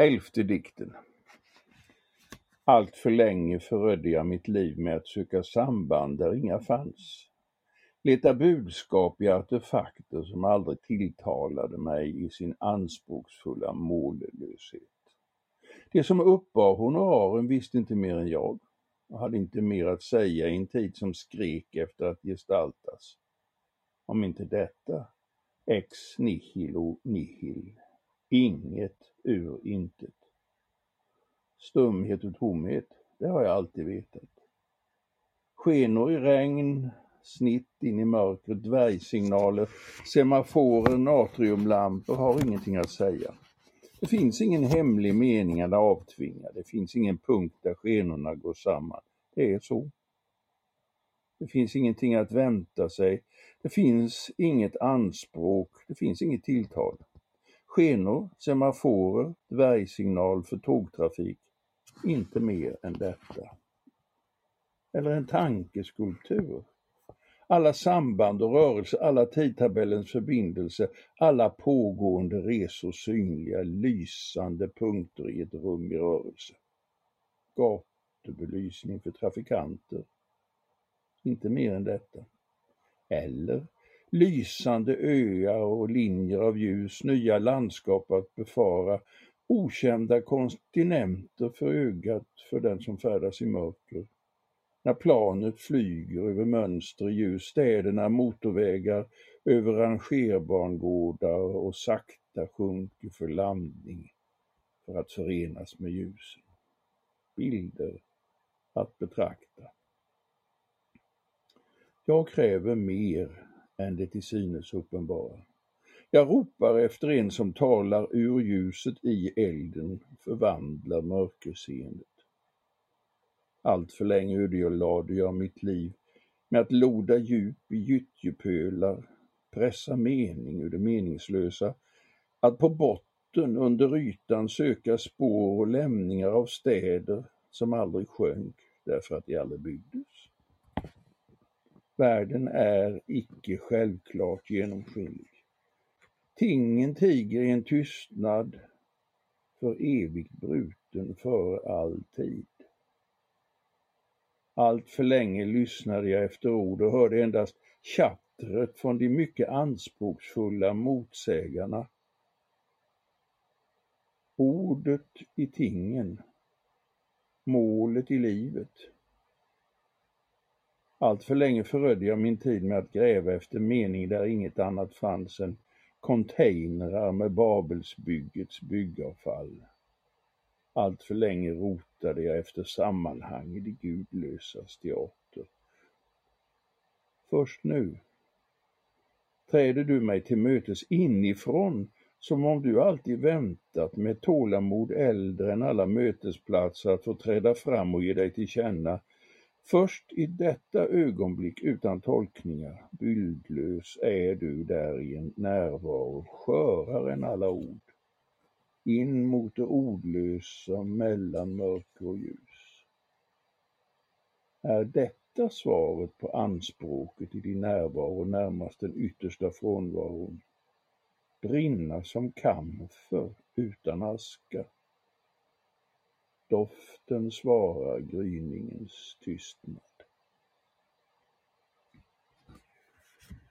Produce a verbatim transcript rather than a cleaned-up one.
Elfte dikten. Allt för länge förödde jag mitt liv med att söka samband där inga fanns. Leta budskap i artefakter som aldrig tilltalade mig i sin anspråksfulla mållöshet. Det som uppbar honoraren visste inte mer än jag. Jag hade inte mer att säga i en tid som skrek efter att gestaltas. Om inte detta, ex nihilo nihil, inget ur intet. Stumhet och tomhet, det har jag alltid vetat. Skenor i regn, snitt in i mörkret, dvärgsignaler, semaforer, natriumlampor har ingenting att säga. Det finns ingen hemlig mening eller avtvinga. Det finns ingen punkt där skenorna går samman. Det är så. Det finns ingenting att vänta sig. Det finns inget anspråk. Det finns inget tilltal. Skenor, semaforer, dvärgsignal för tågtrafik. Inte mer än detta. Eller en tankeskulptur. Alla samband och rörelser, alla tidtabellens förbindelse, alla pågående resor synliga, lysande punkter i ett rum i rörelse. Gatubelysning för trafikanter. Inte mer än detta. Eller lysande öar och linjer av ljus, nya landskap att befara, okända kontinenter för ögat för den som färdas i mörker. När planet flyger över mönster i ljus, städerna, motorvägar, över rangerbangårdar och sakta sjunker för landning för att förenas med ljusen. Bilder att betrakta. Jag kräver mer än det till synes uppenbara. Jag ropar efter en som talar ur ljuset i elden, förvandlar mörkerseendet. Allt för länge ödelade jag mitt liv med att loda djup i gyttjepölar, pressa mening ur det meningslösa, att på botten under ytan söka spår och lämningar av städer som aldrig sjönk därför att de aldrig byggdes. Världen är icke självklart genomskinlig. Tingen tiger i en tystnad för evigt bruten för all tid. Allt för länge lyssnade jag efter ord och hörde endast tjattret från de mycket anspråksfulla motsägarna. Ordet i tingen, målet i livet. Allt för länge förödde jag min tid med att gräva efter mening där inget annat fanns än containrar med Babelsbyggets byggavfall. Allt för länge rotade jag efter sammanhang i det gudlösas teater. Först nu träder du mig till mötes inifrån, som om du alltid väntat med tålamod äldre än alla mötesplatser att få träda fram och ge dig till känna. Först i detta ögonblick utan tolkningar, bildlös är du där i en närvaro, skörare än alla ord. In mot det ordlösa mellan mörker och ljus. Är detta svaret på anspråket i din närvaro närmast den yttersta frånvaron? Brinna som kamfer utan aska. Doften svarar gryningens tystnad.